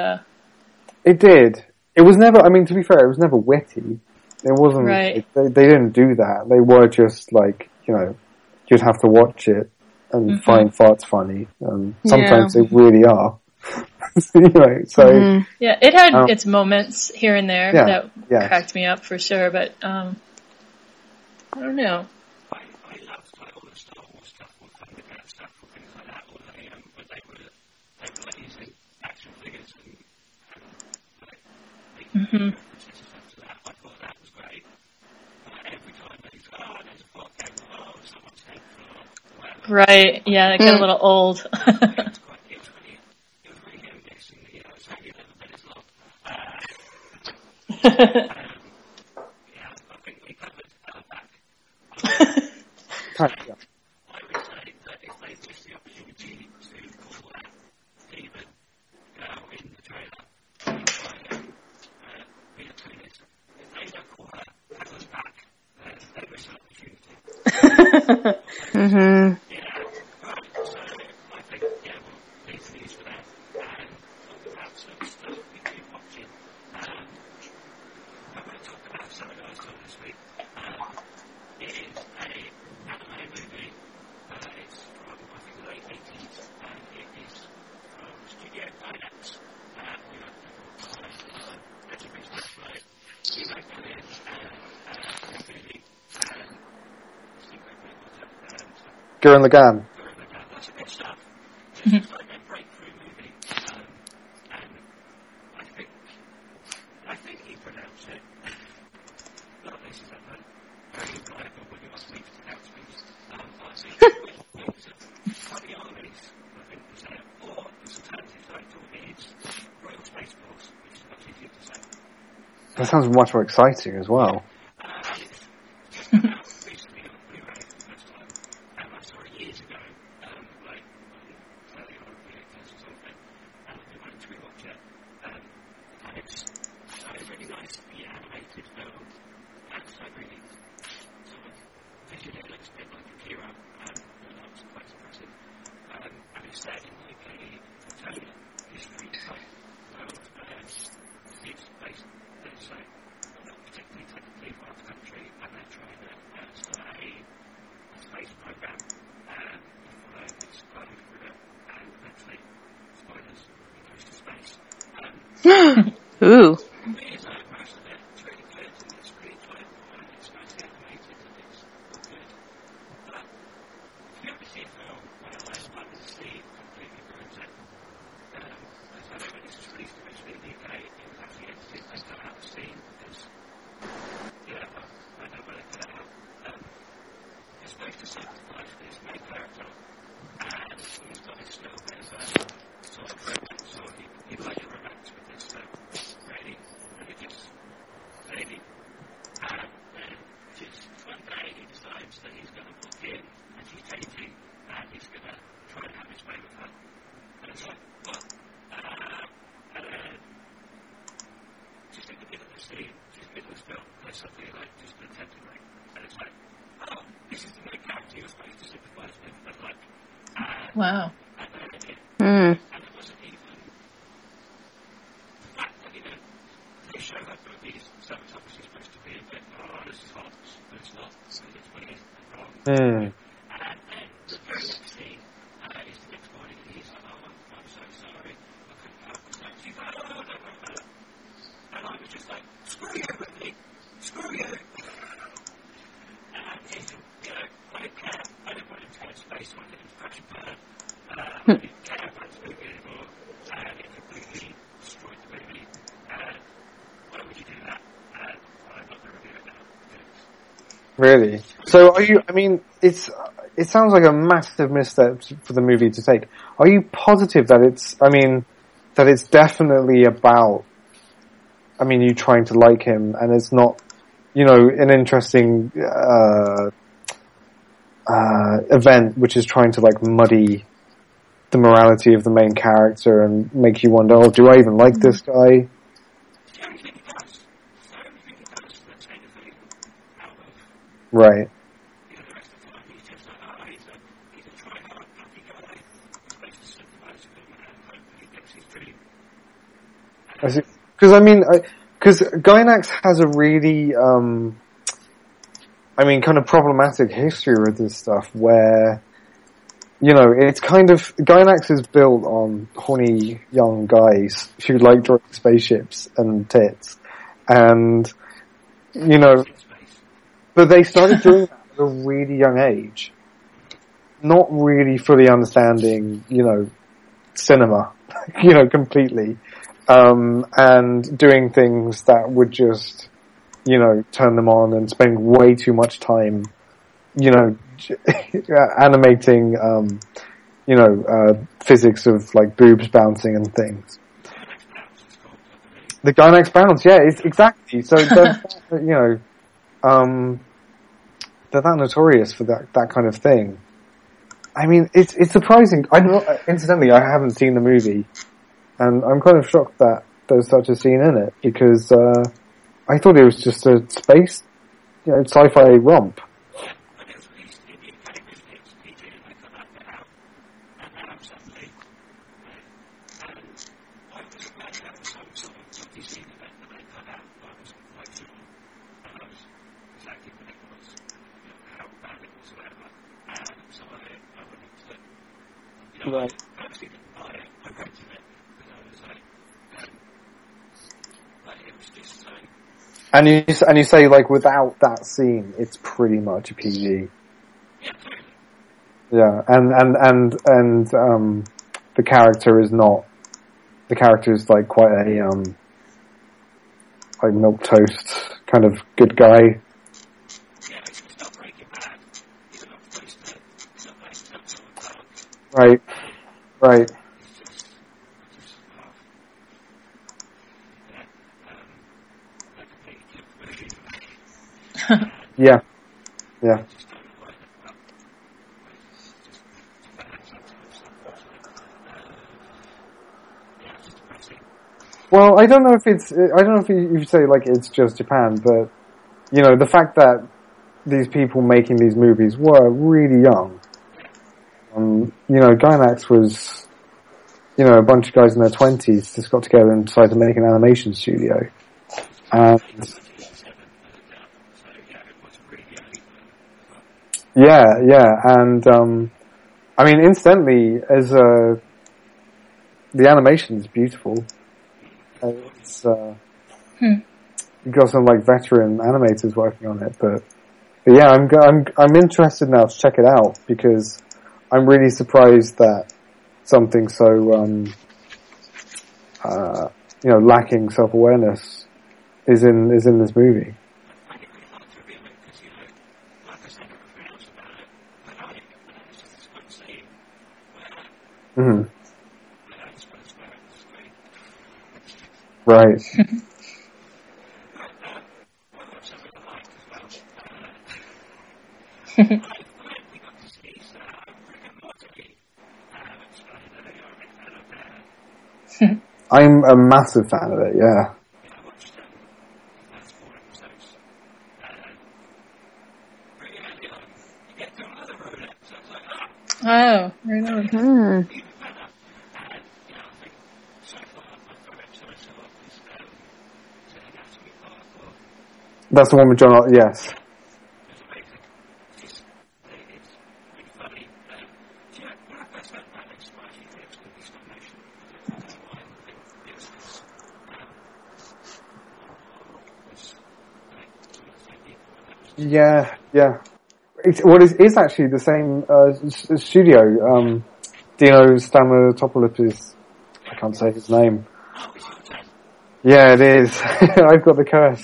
It did. It was never, I mean, to be fair, it was never witty. It wasn't, right. They didn't do that. They were just like, you know, you'd have to watch it and find farts funny. And sometimes they really are. You know, so yeah, it had its moments here and there that cracked me up for sure, but I don't know. I loved like all the Star Wars stuff, all the Thundercat stuff, all things like that, all the but they were like using action figures and like I thought that was great. Every time they said, oh, there's a block game, oh, someone's taking a block. Right, yeah, that got a little old. Gurren Lagann. That's good stuff. It's like a breakthrough movie. And I think he pronounced it. Not this is a very enjoyable when you ask me to pronounce things. I see funny armies, I think was there, or the alternative title is Royal Space Force, which is much easier to say. That sounds much more exciting as well. Ooh. Wow. Mm. Mm. Really? So are you, I mean, it sounds like a massive misstep for the movie to take. Are you positive that it's definitely about, you trying to like him and it's not, an interesting, event which is trying to like muddy the morality of the main character and make you wonder, oh, do I even like this guy? Right. Because, I mean, because Gainax has a really, I mean, kind of problematic history with this stuff where, you know, it's kind of, Gainax is built on horny young guys who like drawing spaceships and tits. And, you know, but they started doing that at a really young age. Not really fully understanding, you know, cinema, you know, completely. And doing things that would just, you know, turn them on and spend way too much time, you know, animating, you know, physics of like boobs bouncing and things. The Gainax bounce, yeah, it's exactly. So, you know, they're that notorious for that kind of thing. I mean, it's surprising. Incidentally, I haven't seen the movie. And I'm kind of shocked that there's such a scene in it, because I thought it was just a space, you know, sci-fi romp. Right. And you say, like, without that scene, it's pretty much a PG. Yeah, and the character is not, the character is, like, quite a, like, milquetoast kind of good guy. Right. Yeah. Well, I don't know if you say like it's just Japan, but you know the fact that these people making these movies were really young. You know, Gainax was, you know, a bunch of guys in their 20s just got together and decided to make an animation studio, and. Yeah, and, I mean, incidentally, the animation is beautiful. It's, you've got some, like, veteran animators working on it, but yeah, I'm interested now to check it out, because I'm really surprised that something so, you know, lacking self-awareness is in this movie. Mm-hmm. Right. I'm a massive fan of it, yeah. Oh, right on. That's the one with John Oliver, yes. Yeah. It's actually the same studio. Dino Stamatopoulos, I can't say his name. Yeah, it is. I've got the curse.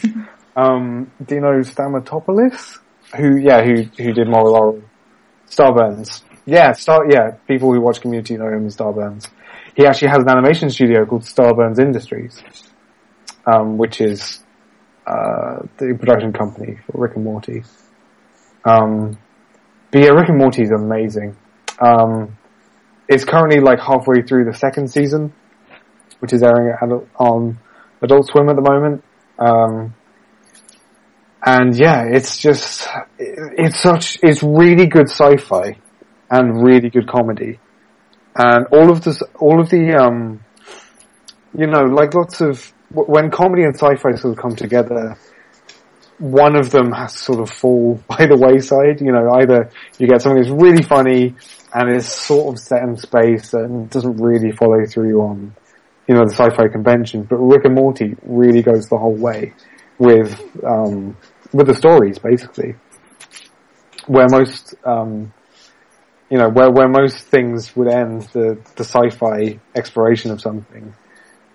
Dino Stamatopoulos, who did Moral Oral, Starburns. Yeah, people who watch Community know him as Starburns. He actually has an animation studio called Starburns Industries, which is the production company for Rick and Morty. But yeah, Rick and Morty is amazing. It's currently like halfway through the second season, which is airing on Adult Swim at the moment. And yeah, it's really good sci-fi and really good comedy. And all of the you know, like lots of, when comedy and sci-fi sort of come together, one of them has to sort of fall by the wayside. You know, either you get something that's really funny and it's sort of set in space and doesn't really follow through on, you know, the sci-fi convention, but Rick and Morty really goes the whole way with the stories, basically. Where most, you know, where most things would end, the sci-fi exploration of something,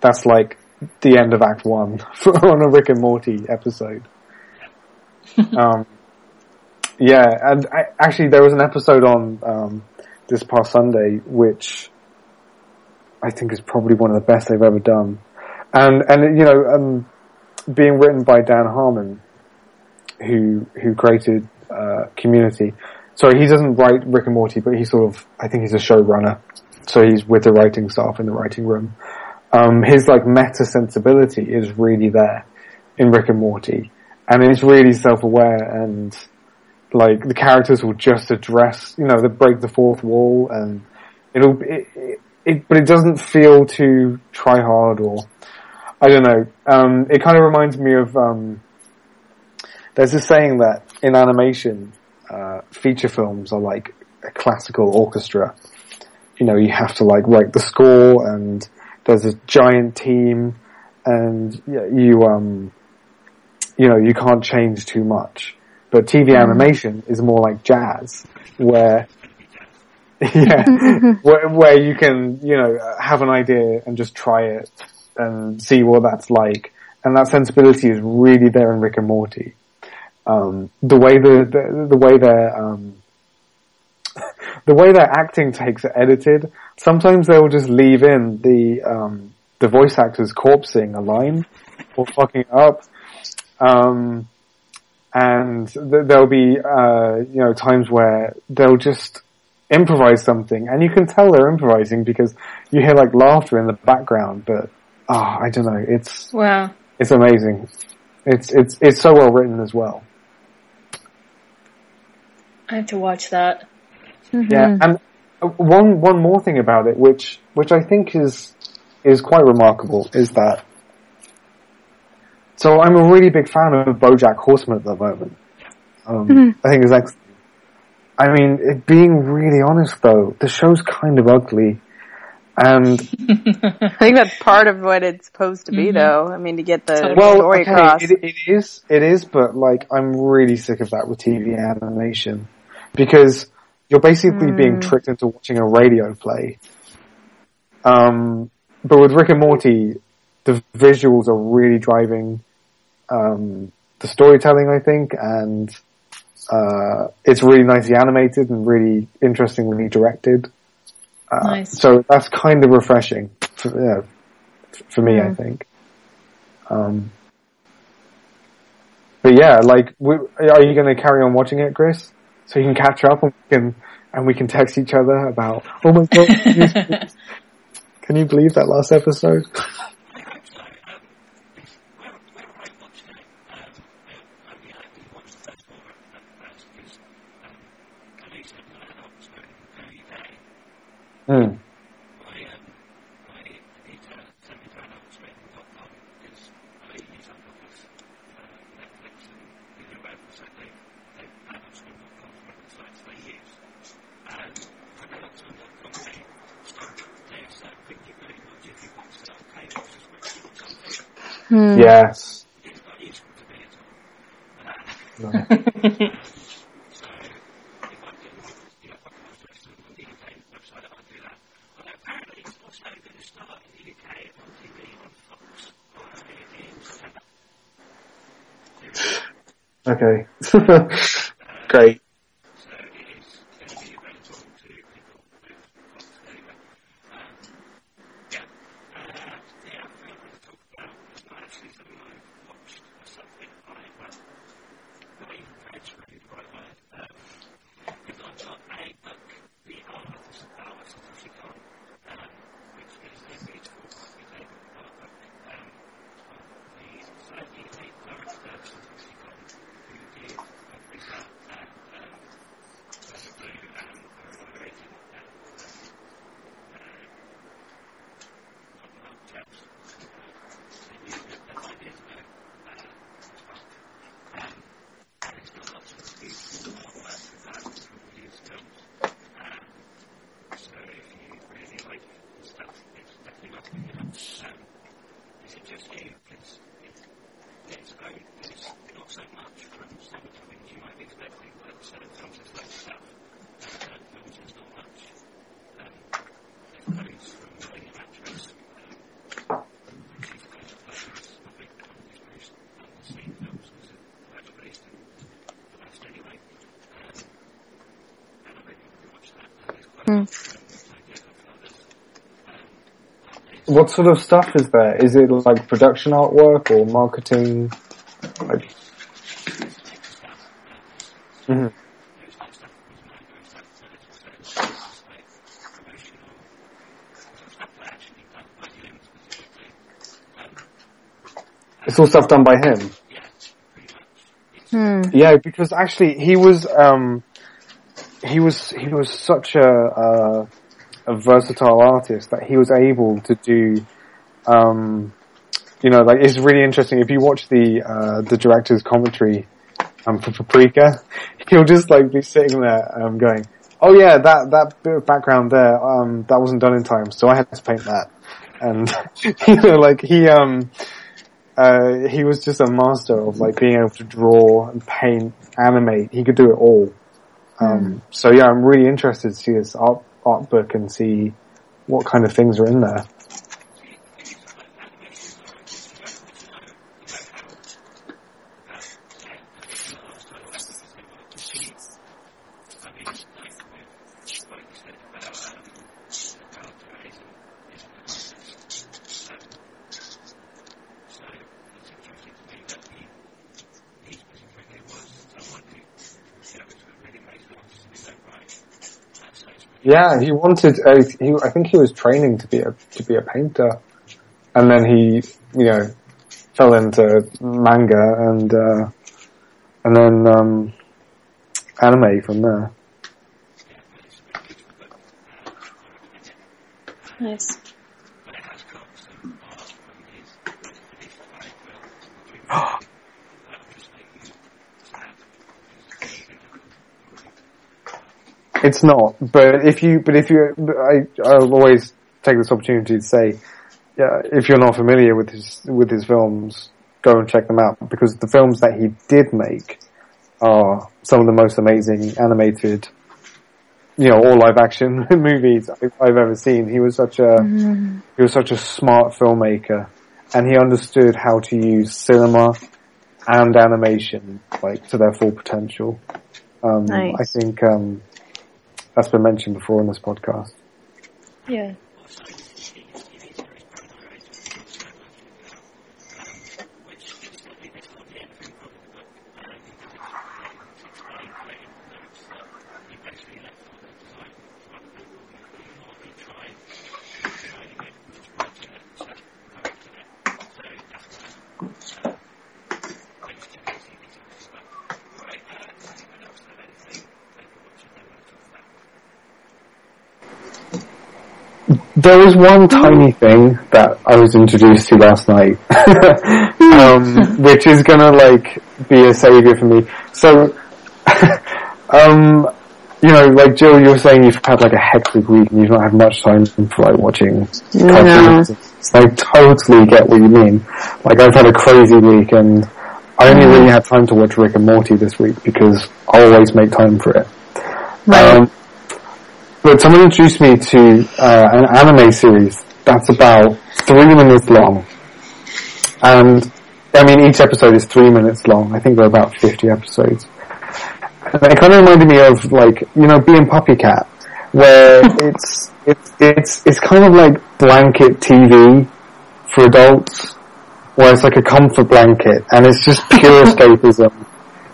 that's like the end of Act 1 on a Rick and Morty episode. Yeah, and actually there was an episode on this past Sunday, which I think is probably one of the best they've ever done. And you know, being written by Dan Harmon, who created Community. So he doesn't write Rick and Morty, but I think he's a showrunner. So he's with the writing staff in the writing room. His like meta sensibility is really there in Rick and Morty. And it's really self-aware, and like the characters will just address, you know, they break the fourth wall, and but it doesn't feel too try hard, or I don't know. It kind of reminds me of there's this saying that in animation, feature films are like a classical orchestra. You know, you have to like write the score, and there's a giant team, and you know, you can't change too much. But TV animation is more like jazz, where, where you can, you know, have an idea and just try it and see what that's like. And that sensibility is really there in Rick and Morty. The way their acting takes are edited, sometimes they will just leave in the voice actors corpsing a line or fucking up. And there'll be, you know, times where they'll just improvise something, and you can tell they're improvising because you hear like laughter in the background, but, I don't know, it's amazing. It's so well written as well. I have to watch that. Mm-hmm. Yeah, and one more thing about it, which I think is quite remarkable, is that, so I'm a really big fan of BoJack Horseman at the moment. I think it's excellent. I mean, being really honest though, the show's kind of ugly, and I think that's part of what it's supposed to be, though. I mean, to get the story across. It is, but like, I'm really sick of that with TV animation, because you're basically being tricked into watching a radio play. But with Rick and Morty, the visuals are really driving the storytelling, I think, and it's really nicely animated and really interestingly directed. Nice. So that's kind of refreshing for me, I think. But yeah, like, are you going to carry on watching it, Chris? So you can catch up, and we can text each other about, oh my God, can you believe that last episode? Mm. Yes. Okay. Great. just you, because it's great. It's not so much from something you might be expecting, but films is like stuff. Films is not much. It goes from manufacturers, chief players, the big companies based on the same films, because that's based in the West anyway. And I think you can watch that. There's quite a lot. What sort of stuff is there? Is it like production artwork or marketing? Like... Mm-hmm. It's all stuff done by him? Hmm. Yeah, because actually he was such a versatile artist that he was able to do, like, it's really interesting. If you watch the director's commentary, for Paprika, he'll just, like, be sitting there, going, oh yeah, that bit of background there, that wasn't done in time, so I had to paint that. And, he was just a master of, like, being able to draw and paint, animate. He could do it all. So yeah, I'm really interested to see his art book and see what kind of things are in there. Yeah, he wanted. I think he was training to be a painter, and then he, fell into manga and then anime from there. Nice. It's not, I'll always take this opportunity to say, yeah, if you're not familiar with his films, go and check them out, because the films that he did make are some of the most amazing animated, or live action movies I've ever seen. He was such a, smart filmmaker, and he understood how to use cinema and animation, like, to their full potential. Nice. I think, that's been mentioned before in this podcast. Yeah. There was one tiny thing that I was introduced to last night, which is gonna, like, be a savior for me. So, like, Jill, you were saying you've had, like, a hectic week and you've not had much time for, like, watching cartoons. No. So I totally get what you mean. Like, I've had a crazy week and I only really had time to watch Rick and Morty this week because I always make time for it. Right. But someone introduced me to an anime series that's about 3 minutes long. And, each episode is 3 minutes long. I think there are about 50 episodes. And it kind of reminded me of, like, being Puppy Cat, where it's kind of like blanket TV for adults, where it's like a comfort blanket, and it's just pure escapism.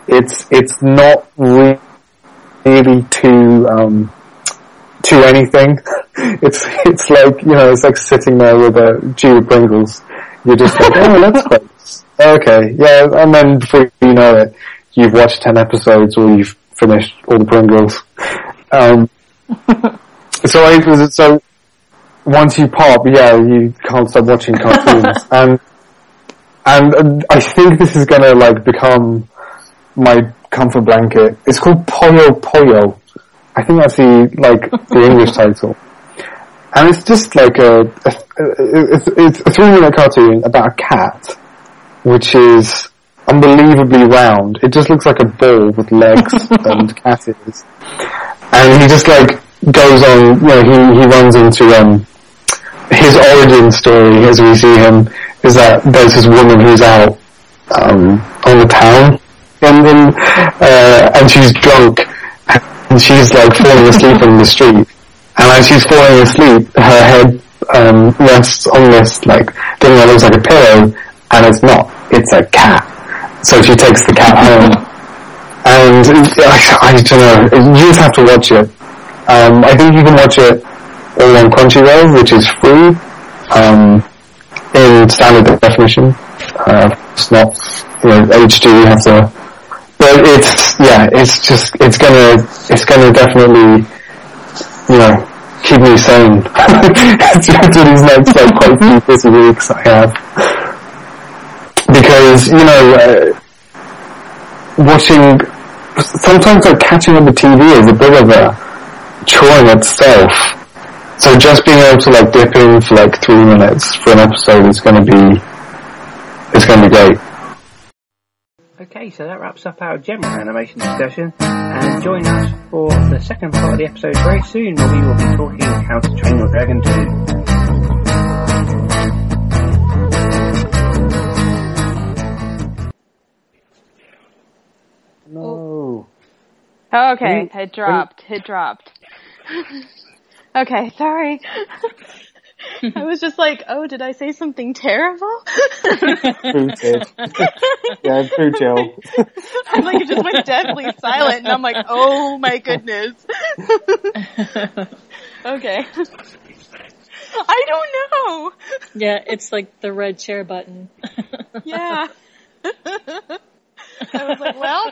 It's not really too... to anything. It's like, it's like sitting there with a G with Pringles. You're just like, oh, that's close. Okay, yeah, and then before you know it, you've watched 10 episodes or you've finished all the Pringles. So once you pop, you can't stop watching cartoons. and I think this is gonna, like, become my comfort blanket. It's called Poyo Poyo. I think that's the English title, and it's just like a it's a 3 minute cartoon about a cat, which is unbelievably round. It just looks like a ball with legs and cat ears. And he just like goes on, you know, he runs into his origin story as we see him is that there's this woman who's out on the town and she's drunk and she's like falling asleep on the street. And as she's falling asleep, her head rests on this like thing that looks like a pillow, and it's not. It's a cat. So she takes the cat home. And I don't know. You just have to watch it. I think you can watch it all on Crunchyroll, which is free in standard definition. It's not, you know, HD. You have to, but it's gonna definitely, you know, keep me sane through these next like quite few busy weeks I have, because you know, watching sometimes like catching on the TV is a bit of a chore in itself. So just being able to like dip in for like 3 minutes for an episode is going to be great. Okay, so that wraps up our general animation discussion, and join us for the second part of the episode very soon, where we will be talking about How to Train Your Dragon 2. No. Oh, okay, it dropped. Okay, sorry. I was just like, oh, did I say something terrible? Yeah, true, Jill. I'm like, it just went deadly silent, and I'm like, oh my goodness. Okay. I don't know. Yeah, it's like the red share button. Yeah. I was like, well...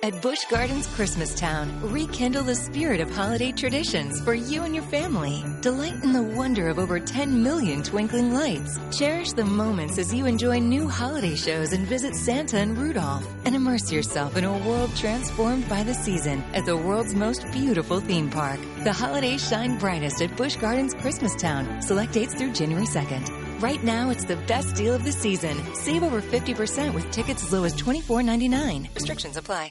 At Busch Gardens Christmastown, rekindle the spirit of holiday traditions for you and your family. Delight in the wonder of over 10 million twinkling lights. Cherish the moments as you enjoy new holiday shows and visit Santa and Rudolph. And immerse yourself in a world transformed by the season at the world's most beautiful theme park. The holidays shine brightest at Busch Gardens Christmastown. Select dates through January 2nd. Right now, it's the best deal of the season. Save over 50% with tickets as low as $24.99. Restrictions apply.